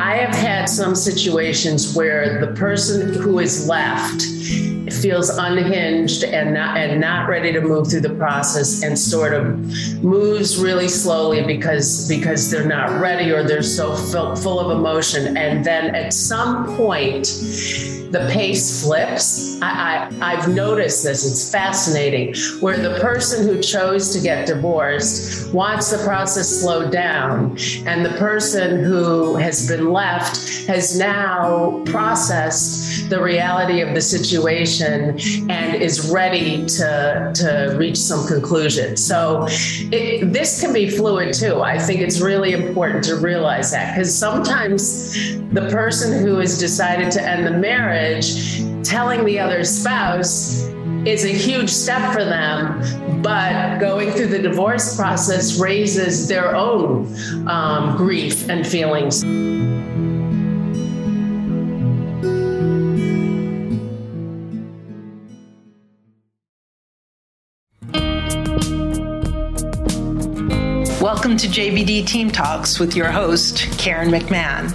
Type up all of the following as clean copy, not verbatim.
I have had some situations where the person who is left feels unhinged and not ready to move through the process, and sort of moves really slowly because they're not ready, or they're so full of emotion. And then at some point, the pace flips. I've noticed this. It's fascinating, where the person who chose to get divorced wants the process slowed down, and the person who has been left has now processed the reality of the situation and is ready to reach some conclusion. So this can be fluid too. I think it's really important to realize that, because sometimes the person who has decided to end the marriage telling the other spouse is a huge step for them, but going through the divorce process raises their own grief and feelings. Welcome to JBD Team Talks with your host, Karen McMahon.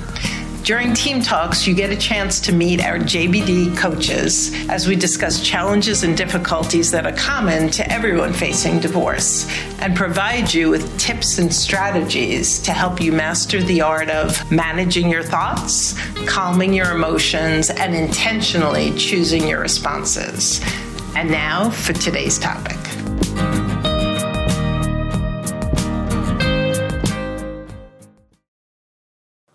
During Team Talks, you get a chance to meet our JBD coaches as we discuss challenges and difficulties that are common to everyone facing divorce, and provide you with tips and strategies to help you master the art of managing your thoughts, calming your emotions, and intentionally choosing your responses. And now for today's topic.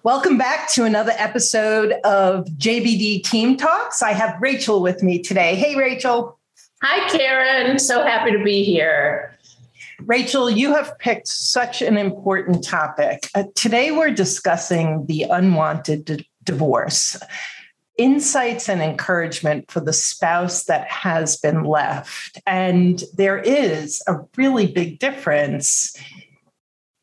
Welcome back to another episode of JBD Team Talks. I have Rachel with me today. Hey, Rachel. Hi, Karen. So happy to be here. Rachel, you have picked such an important topic. Today, we're discussing the unwanted divorce, insights and encouragement for the spouse that has been left. And there is a really big difference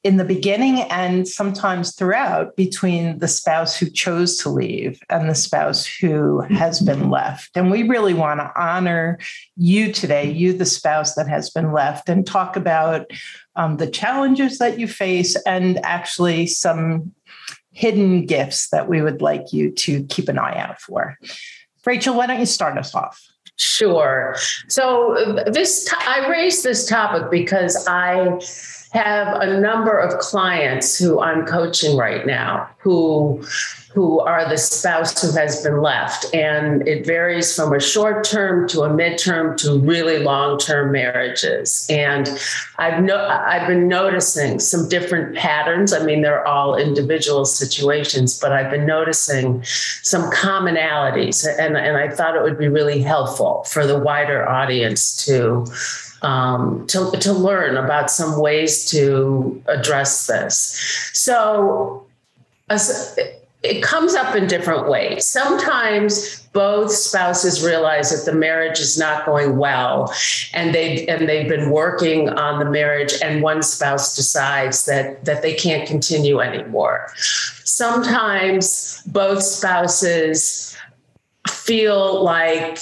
in the beginning and sometimes throughout between the spouse who chose to leave and the spouse who has been left. And we really want to honor you today, you, the spouse that has been left, and talk about the challenges that you face, and actually some hidden gifts that we would like you to keep an eye out for. Rachel, why don't you start us off? Sure. So I raised this topic because I have a number of clients who I'm coaching right now who are the spouse who has been left. And it varies from a short-term to a midterm to really long-term marriages. And I've been noticing some different patterns. I mean, they're all individual situations, but I've been noticing some commonalities. And I thought it would be really helpful for the wider audience to learn about some ways to address this. So it comes up in different ways. Sometimes both spouses realize that the marriage is not going well, and they've been working on the marriage, and one spouse decides that they can't continue anymore. Sometimes both spouses feel like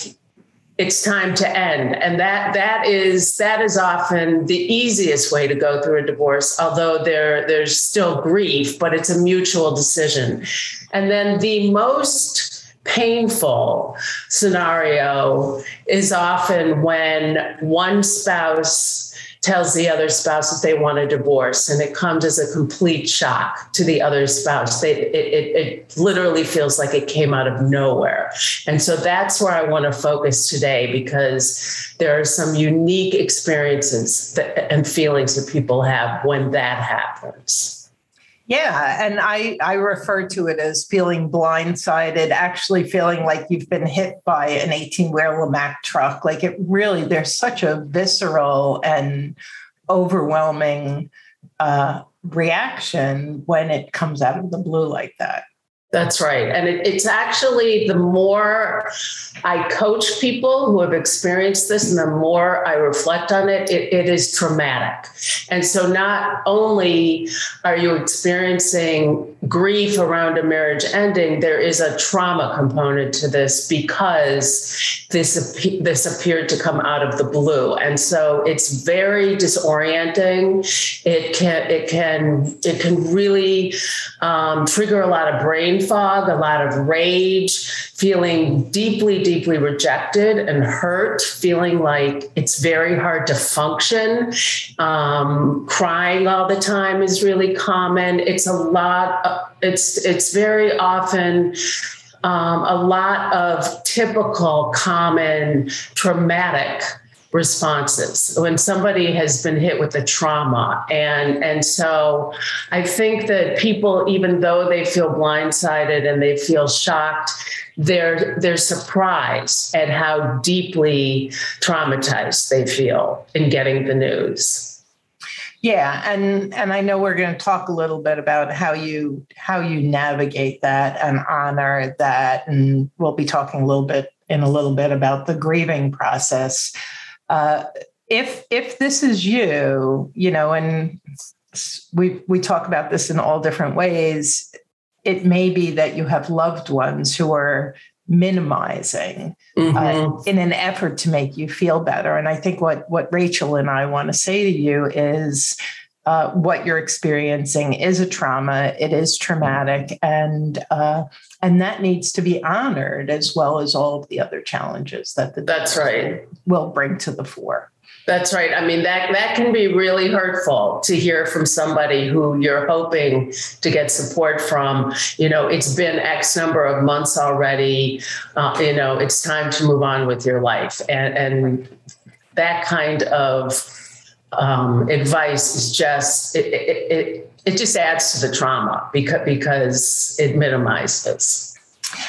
it's time to end. And that is often the easiest way to go through a divorce, although there's still grief, but it's a mutual decision. And then the most painful scenario is often when one spouse tells the other spouse that they want a divorce, and it comes as a complete shock to the other spouse. It literally feels like it came out of nowhere. And so that's where I want to focus today, because there are some unique experiences and feelings that people have when that happens. Yeah. And I refer to it as feeling blindsided, actually feeling like you've been hit by an 18-wheeler Lamac truck. Like it really, there's such a visceral and overwhelming reaction when it comes out of the blue like that. That's right. And it's actually, the more I coach people who have experienced this and the more I reflect on it, it is traumatic. And so not only are you experiencing grief around a marriage ending, there is a trauma component to this, because this appeared to come out of the blue. And so it's very disorienting. It can really trigger a lot of brain fog, a lot of rage, feeling deeply, deeply rejected and hurt, feeling like it's very hard to function. Crying all the time is really common. It's very often a lot of typical, common, traumatic responses when somebody has been hit with a trauma. And so I think that people, even though they feel blindsided and they feel shocked, they're surprised at how deeply traumatized they feel in getting the news. Yeah. And I know we're going to talk a little bit about how you navigate that and honor that. And we'll be talking a little bit about the grieving process. If this is you, you know, and we talk about this in all different ways, it may be that you have loved ones who are minimizing in an effort to make you feel better. And I think what Rachel and I want to say to you is what you're experiencing is a trauma. It is traumatic, and that needs to be honored, as well as all of the other challenges that will bring to the fore. That's right. I mean, that can be really hurtful to hear from somebody who you're hoping to get support from. You know, it's been X number of months already. You know, it's time to move on with your life. And that kind of advice is just, it just adds to the trauma because it minimizes.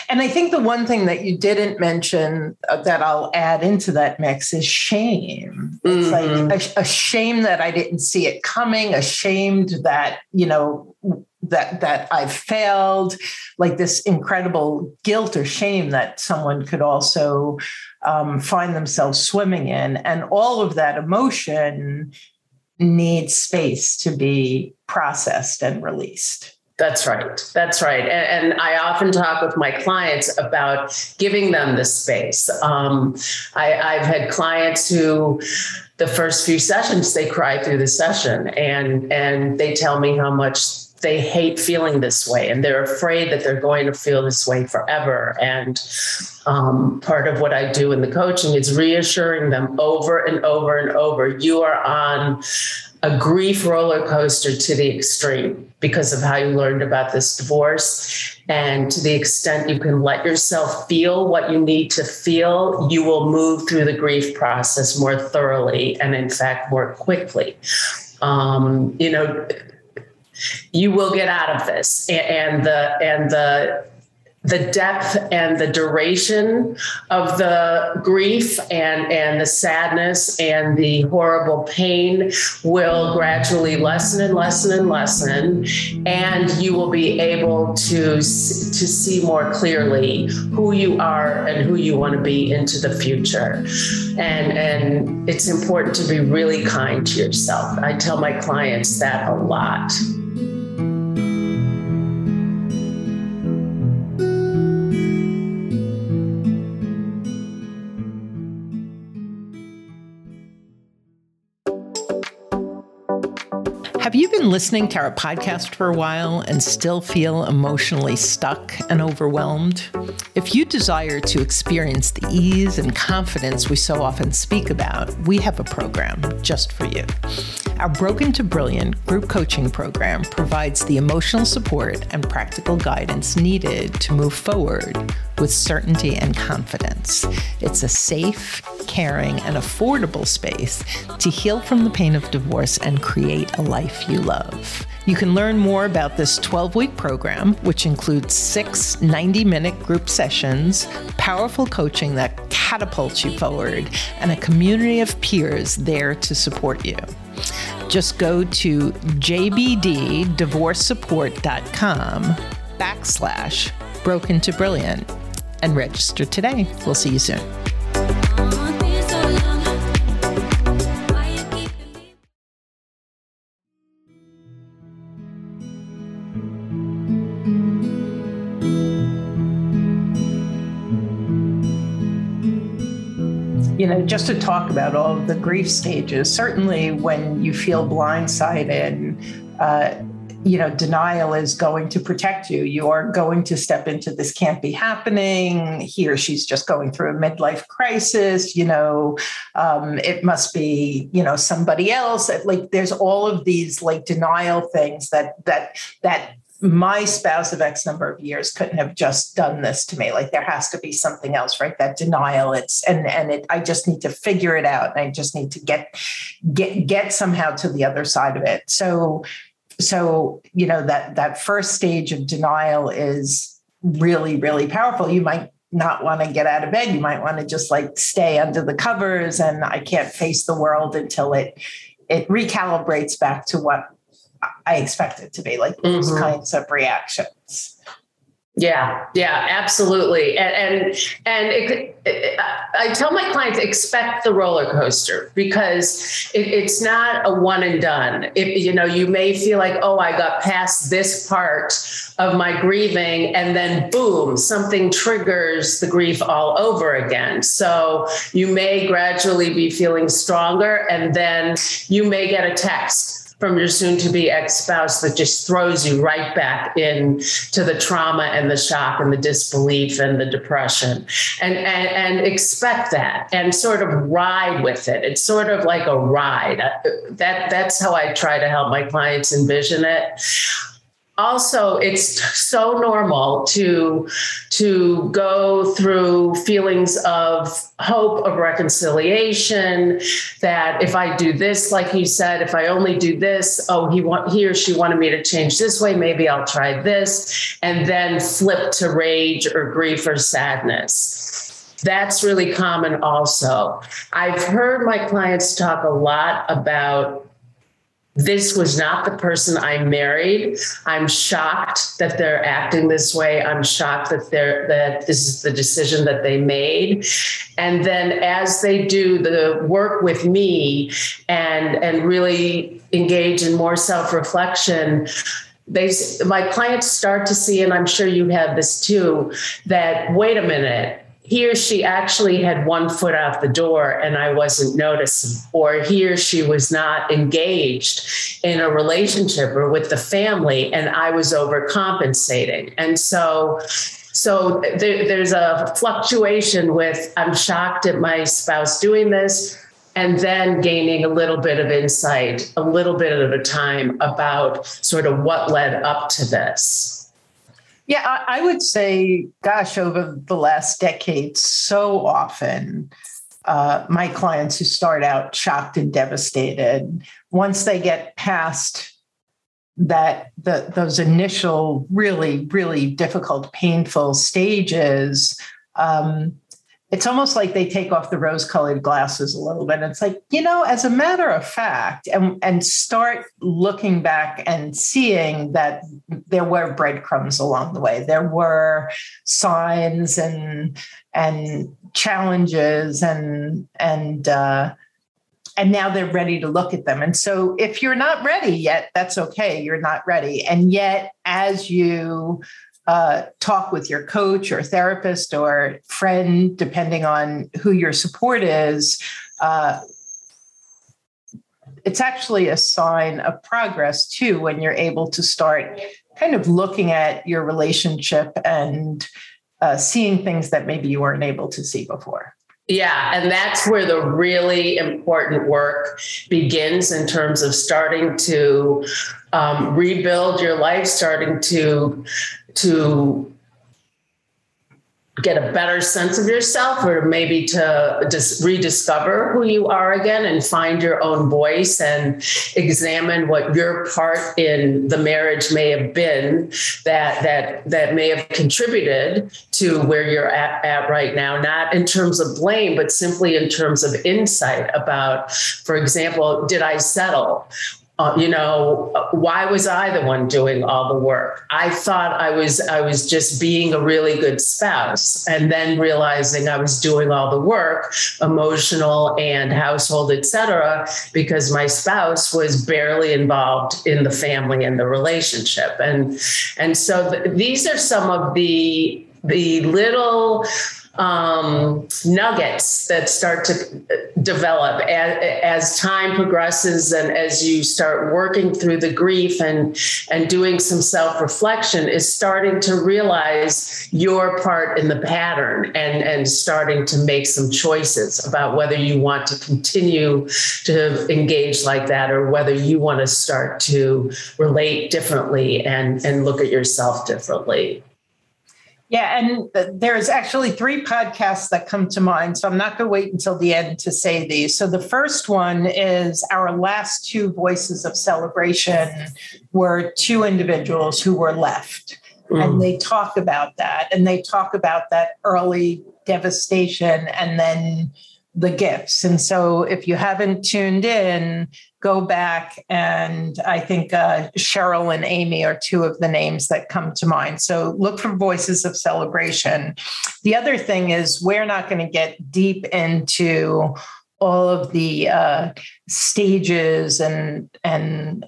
And I think the one thing that you didn't mention that I'll add into that mix is shame. It's like a shame that I didn't see it coming, ashamed that, you know, that I've failed, like this incredible guilt or shame that someone could also find themselves swimming in. And all of that emotion needs space to be processed and released. That's right. That's right. And I often talk with my clients about giving them the space. I've had clients who, the first few sessions, they cry through the session, and they tell me how much they hate feeling this way, and they're afraid that they're going to feel this way forever. And part of what I do in the coaching is reassuring them over and over and over, you are on a grief roller coaster to the extreme because of how you learned about this divorce. And to the extent you can let yourself feel what you need to feel, you will move through the grief process more thoroughly and, in fact, more quickly. You know, you will get out of this, and the depth and the duration of the grief and the sadness and the horrible pain will gradually lessen and lessen and lessen. And you will be able to see more clearly who you are and who you want to be into the future. And it's important to be really kind to yourself. I tell my clients that a lot. been listening to our podcast for a while and still feel emotionally stuck and overwhelmed? If you desire to experience the ease and confidence we so often speak about, we have a program just for you. Our Broken to Brilliant group coaching program provides the emotional support and practical guidance needed to move forward with certainty and confidence. It's a safe, caring, and affordable space to heal from the pain of divorce and create a life you love. You can learn more about this 12-week program, which includes 6 90-minute group sessions, powerful coaching that catapults you forward, and a community of peers there to support you. Just go to jbddivorcesupport.com/broken to brilliant and register today. We'll see you soon. You know, just to talk about all of the grief stages, certainly when you feel blindsided, denial is going to protect you. You are going to step into this can't be happening. He or she's just going through a midlife crisis. It must be, somebody else. Like there's all of these like denial things that my spouse of X number of years couldn't have just done this to me. Like there has to be something else, right? That denial. I just need to figure it out. And I just need to get somehow to the other side of it. So, that first stage of denial is really, really powerful. You might not want to get out of bed. You might want to just like stay under the covers, and I can't face the world until it recalibrates back to what I expect it to be, like those kinds of reactions. Yeah, absolutely. And I tell my clients, expect the roller coaster, because it's not a one and done. You may feel like, oh, I got past this part of my grieving, and then boom, something triggers the grief all over again. So you may gradually be feeling stronger, and then you may get a text from your soon-to-be ex-spouse that just throws you right back into the trauma and the shock and the disbelief and the depression, and expect that and sort of ride with it. It's sort of like a ride. That's how I try to help my clients envision it. Also, it's so normal to go through feelings of hope, of reconciliation, that if I do this, like you said, if I only do this, oh, he or she wanted me to change this way, maybe I'll try this, and then flip to rage or grief or sadness. That's really common also. I've heard my clients talk a lot about, this was not the person I married. I'm shocked that they're acting this way. I'm shocked that this is the decision that they made. And then as they do the work with me and really engage in more self-reflection, my clients start to see, and I'm sure you have this too, that wait a minute, he or she actually had one foot out the door and I wasn't noticing, or he or she was not engaged in a relationship or with the family and I was overcompensating. And so there's a fluctuation with, I'm shocked at my spouse doing this, and then gaining a little bit of insight, a little bit at a time about sort of what led up to this. Yeah, I would say, gosh, over the last decade, so often my clients who start out shocked and devastated, once they get past that, those initial really, really difficult, painful stages, it's almost like they take off the rose-colored glasses a little bit. It's like, as a matter of fact, and start looking back and seeing that there were breadcrumbs along the way. There were signs and challenges and now they're ready to look at them. And so if you're not ready yet, that's okay. You're not ready. And yet as you talk with your coach or therapist or friend, depending on who your support is, it's actually a sign of progress too, when you're able to start kind of looking at your relationship and seeing things that maybe you weren't able to see before. Yeah. And that's where the really important work begins in terms of starting to rebuild your life, starting to get a better sense of yourself, or maybe to just rediscover who you are again and find your own voice and examine what your part in the marriage may have been that may have contributed to where you're at right now, not in terms of blame, but simply in terms of insight about, for example, did I settle? Why was I the one doing all the work? I thought I was just being a really good spouse, and then realizing I was doing all the work, emotional and household, et cetera, because my spouse was barely involved in the family and the relationship. And so these are some of the little nuggets that start to develop as time progresses, and as you start working through the grief and doing some self-reflection, is starting to realize your part in the pattern and starting to make some choices about whether you want to continue to engage like that, or whether you want to start to relate differently and look at yourself differently. Yeah, and there's actually three podcasts that come to mind, so I'm not going to wait until the end to say these. So the first one is our last two Voices of Celebration were two individuals who were left, and they talk about that, and they talk about that early devastation and then the gifts. And so if you haven't tuned in, go back, and I think Cheryl and Amy are two of the names that come to mind. So look for Voices of Celebration. The other thing is, we're not going to get deep into all of the stages and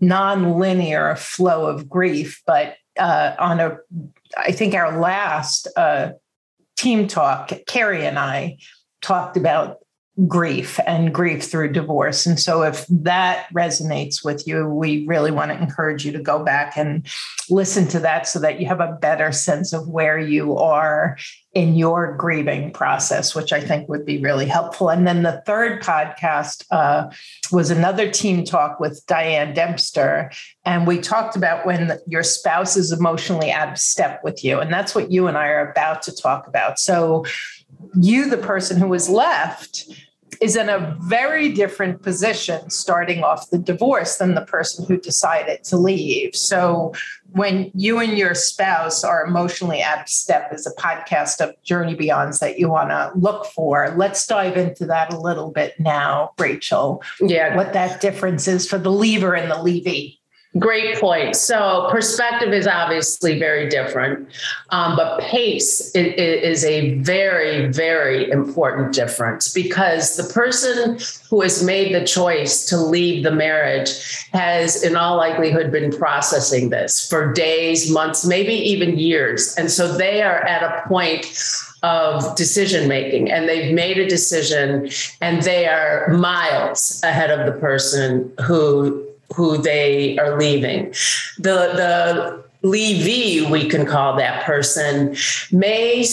non-linear flow of grief, but I think our last team talk, Carrie and I talked about grief and grief through divorce. And so if that resonates with you, we really want to encourage you to go back and listen to that so that you have a better sense of where you are in your grieving process, which I think would be really helpful. And then the third podcast was another team talk with Diane Dempster. And we talked about when your spouse is emotionally out of step with you. And that's what you and I are about to talk about. So you, the person who was left, is in a very different position starting off the divorce than the person who decided to leave. So when you and your spouse are emotionally out of step is a podcast of Journey Beyonds that you want to look for. Let's dive into that a little bit now, Rachel. Yeah. What that difference is for the leaver and the leavee. Great point. So perspective is obviously very different, but pace is a very, very important difference, because the person who has made the choice to leave the marriage has in all likelihood been processing this for days, months, maybe even years. And so they are at a point of decision-making, and they've made a decision, and they are miles ahead of the person who they are leaving. The leavee, we can call that person, may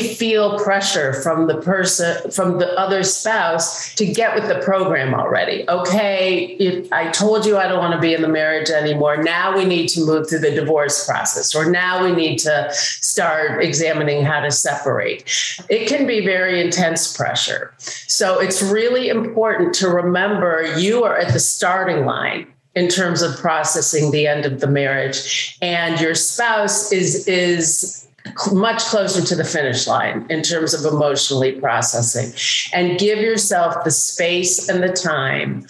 feel pressure from the other spouse to get with the program already. Okay, I told you I don't want to be in the marriage anymore. Now we need to move through the divorce process, or now we need to start examining how to separate. It can be very intense pressure. So it's really important to remember you are at the starting line in terms of processing the end of the marriage, and your spouse is much closer to the finish line in terms of emotionally processing. And give yourself the space and the time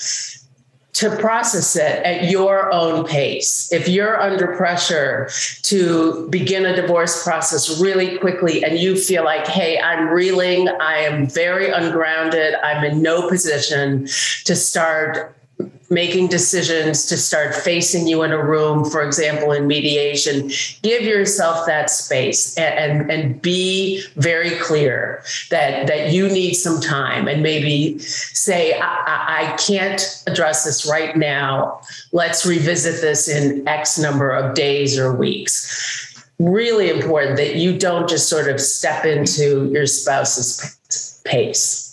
to process it at your own pace. If you're under pressure to begin a divorce process really quickly and you feel like, hey, I'm reeling, I am very ungrounded, I'm in no position to start making decisions to start facing you in a room, for example, in mediation, give yourself that space and be very clear that you need some time, and maybe say, I can't address this right now. Let's revisit this in X number of days or weeks. Really important that you don't just sort of step into your spouse's pace.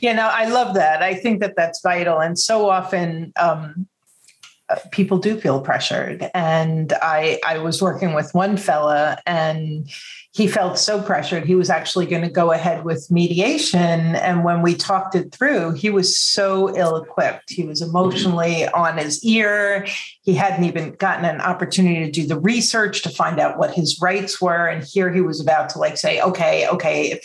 Yeah, no, I love that. I think that that's vital. And so often people do feel pressured. And I was working with one fella and he felt so pressured. He was actually going to go ahead with mediation. And when we talked it through, he was so ill-equipped. He was emotionally on his ear. He hadn't even gotten an opportunity to do the research to find out what his rights were. And here he was about to say, okay,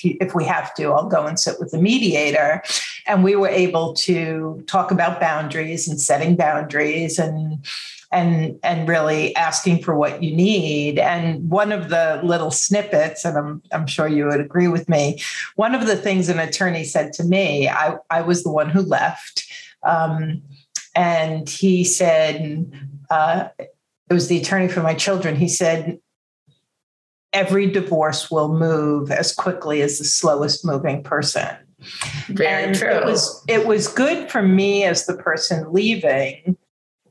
if we have to, I'll go and sit with the mediator. And we were able to talk about boundaries and setting boundaries and really asking for what you need. And one of the little snippets, and I'm sure you would agree with me, one of the things an attorney said to me, I was the one who left. And he said, it was the attorney for my children. He said, every divorce will move as quickly as the slowest moving person. Very true. It was good for me as the person leaving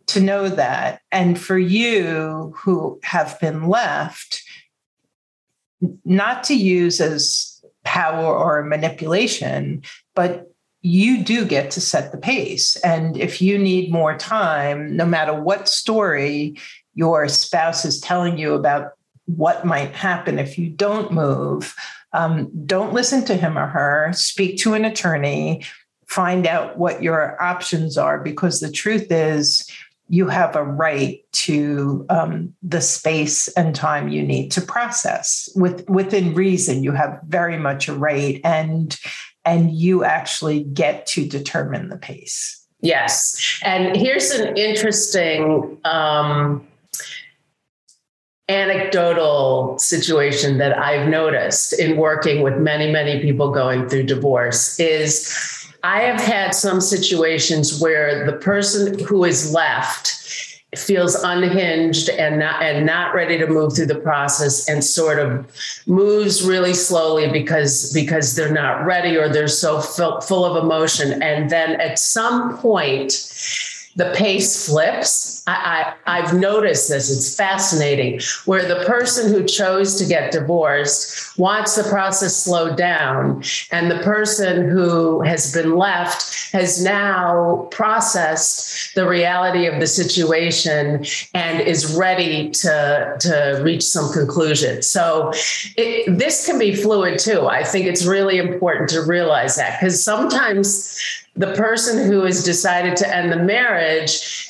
to know that. And for you who have been left, not to use as power or manipulation, but you do get to set the pace. And if you need more time, no matter what story your spouse is telling you about what might happen if you don't move, don't listen to him or her, speak to an attorney, find out what your options are, because the truth is, you have a right to the space and time you need to process within reason. You have very much a right, and you actually get to determine the pace. Yes. And here's an interesting anecdotal situation that I've noticed in working with many, many people going through divorce is, I have had some situations where the person who is left feels unhinged and not ready to move through the process, and sort of moves really slowly because they're not ready, or they're so full of emotion. And then at some point, the pace flips. I've noticed this. It's fascinating, where the person who chose to get divorced wants the process slowed down, and the person who has been left has now processed the reality of the situation and is ready to reach some conclusion. So this can be fluid too. I think it's really important to realize that, because sometimes the person who has decided to end the marriage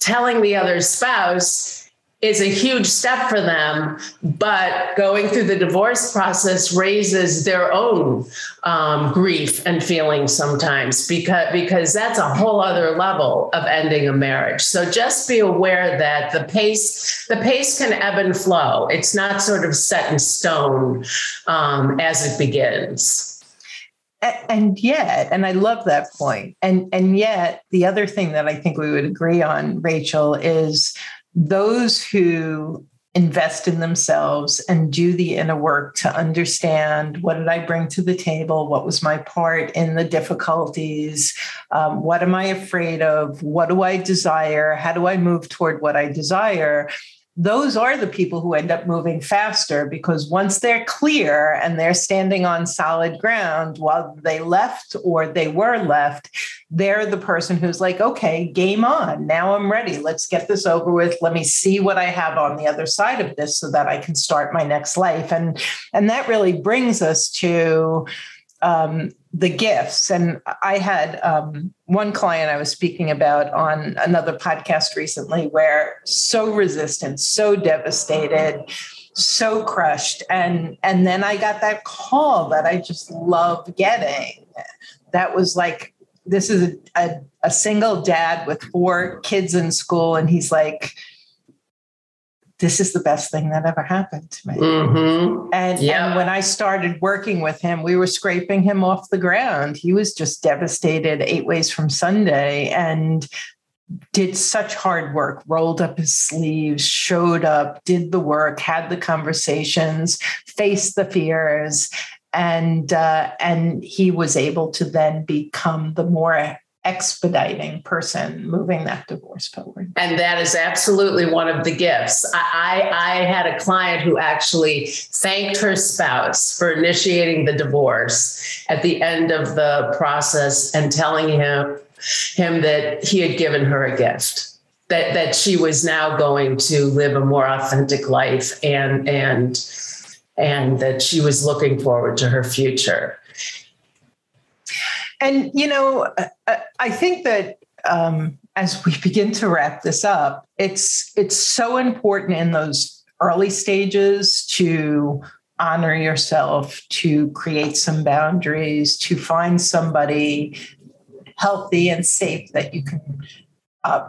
telling the other spouse is a huge step for them, but going through the divorce process raises their own grief and feelings sometimes, because that's a whole other level of ending a marriage. So just be aware that the pace can ebb and flow. It's not sort of set in stone as it begins. And yet, and I love that point, and yet the other thing that I think we would agree on, Rachel, is those who invest in themselves and do the inner work to understand, what did I bring to the table? What was my part in the difficulties? What am I afraid of? What do I desire? How do I move toward what I desire? Those are the people who end up moving faster, because once they're clear and they're standing on solid ground, while they left or they were left, they're the person who's like, okay, game on. Now I'm ready. Let's get this over with. Let me see what I have on the other side of this so that I can start my next life. And that really brings us to the gifts. And I had one client I was speaking about on another podcast recently, where so resistant, so devastated, so crushed. And then I got that call that I just love getting. That was like, this is a single dad with 4 kids in school. And he's like, this is the best thing that ever happened to me. Mm-hmm. And when I started working with him, we were scraping him off the ground. He was just devastated 8 ways from Sunday and did such hard work, rolled up his sleeves, showed up, did the work, had the conversations, faced the fears. And he was able to then become the more expediting person moving that divorce forward. And that is absolutely one of the gifts. I had a client who actually thanked her spouse for initiating the divorce at the end of the process and telling him that he had given her a gift, that she was now going to live a more authentic life and that she was looking forward to her future. And, you know, I think that as we begin to wrap this up, it's so important in those early stages to honor yourself, to create some boundaries, to find somebody healthy and safe that you can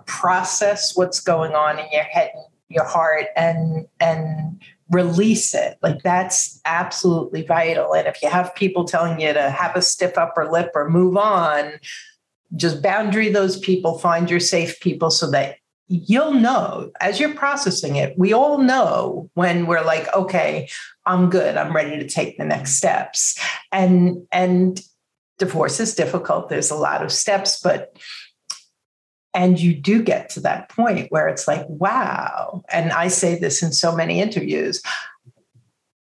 process what's going on in your head, your heart, and release it. Like, that's absolutely vital. And if you have people telling you to have a stiff upper lip or move on, just boundary those people, find your safe people so that you'll know as you're processing it. We all know when we're like, okay, I'm good. I'm ready to take the next steps. And divorce is difficult. There's a lot of steps, and you do get to that point where it's like, wow. And I say this in so many interviews.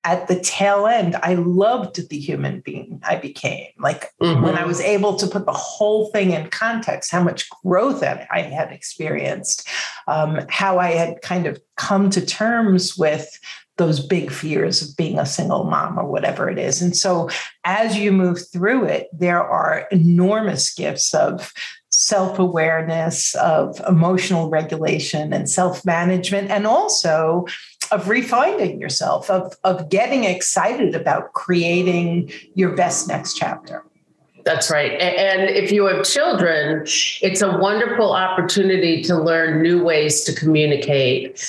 At the tail end, I loved the human being I became. Like, mm-hmm. when I was able to put the whole thing in context, how much growth that I had experienced, how I had kind of come to terms with those big fears of being a single mom or whatever it is. And so as you move through it, there are enormous gifts of self-awareness, of emotional regulation and self-management, and also of refining yourself, of getting excited about creating your best next chapter. That's right. And if you have children, it's a wonderful opportunity to learn new ways to communicate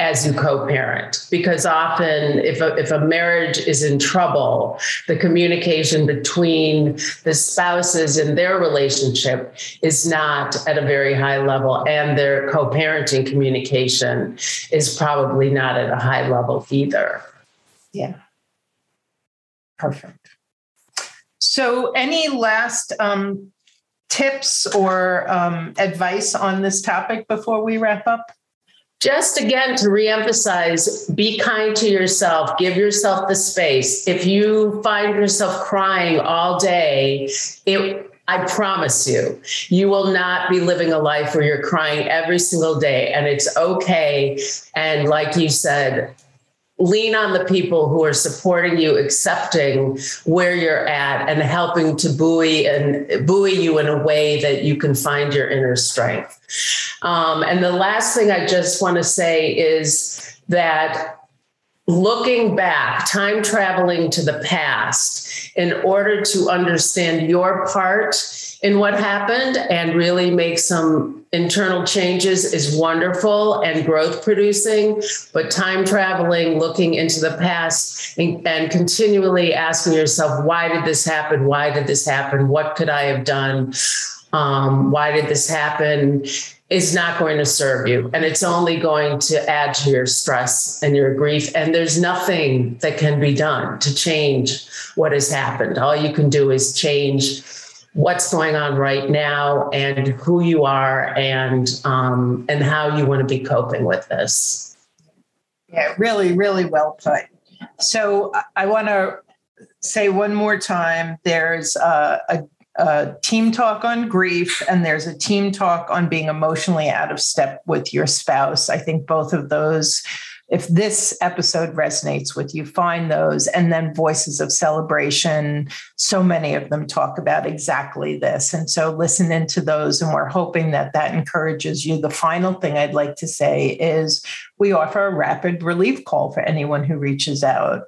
as you co-parent, because often if a marriage is in trouble, the communication between the spouses in their relationship is not at a very high level, and their co-parenting communication is probably not at a high level either. Yeah. Perfect. So any last tips or advice on this topic before we wrap up? Just again, to reemphasize, be kind to yourself, give yourself the space. If you find yourself crying all day, I promise you will not be living a life where you're crying every single day, and it's okay. And like you said, lean on the people who are supporting you, accepting where you're at, and helping to buoy you in a way that you can find your inner strength. And the last thing I just want to say is that looking back, time traveling to the past in order to understand your part in what happened and really make some internal changes is wonderful and growth producing, but time traveling, looking into the past and continually asking yourself, why did this happen? Why did this happen? What could I have done? Why did this happen? Is not going to serve you. And it's only going to add to your stress and your grief. And there's nothing that can be done to change what has happened. All you can do is change what's going on right now and who you are and how you want to be coping with this. Yeah, really, really well put. So I want to say one more time, there's a team talk on grief, and there's a team talk on being emotionally out of step with your spouse. I think both of those, if this episode resonates with you, find those. And then Voices of Celebration, so many of them talk about exactly this. And so listen into those, and we're hoping that encourages you. The final thing I'd like to say is we offer a rapid relief call for anyone who reaches out.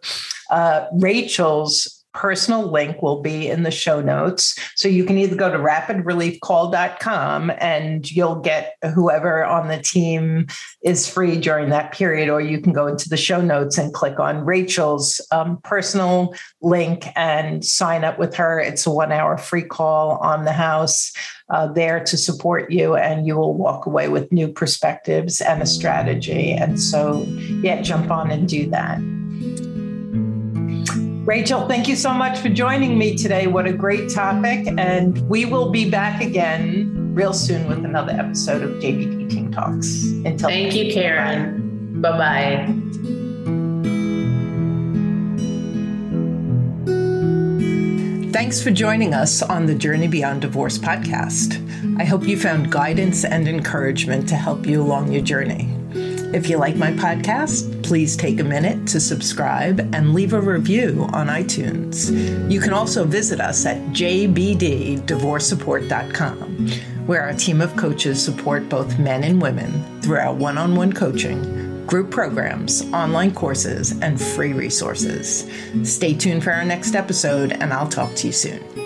Rachel's personal link will be in the show notes. So you can either go to rapidreliefcall.com and you'll get whoever on the team is free during that period, or you can go into the show notes and click on Rachel's personal link and sign up with her. It's a 1-hour free call on the house there to support you, and you will walk away with new perspectives and a strategy. And so, yeah, jump on and do that. Rachel, thank you so much for joining me today. What a great topic. And we will be back again real soon with another episode of JBD King Talks. Until thank you, Karen. Bye-bye. Thanks for joining us on the Journey Beyond Divorce podcast. I hope you found guidance and encouragement to help you along your journey. If you like my podcast, please take a minute to subscribe and leave a review on iTunes. You can also visit us at jbddivorcesupport.com, where our team of coaches support both men and women through our one-on-one coaching, group programs, online courses, and free resources. Stay tuned for our next episode, and I'll talk to you soon.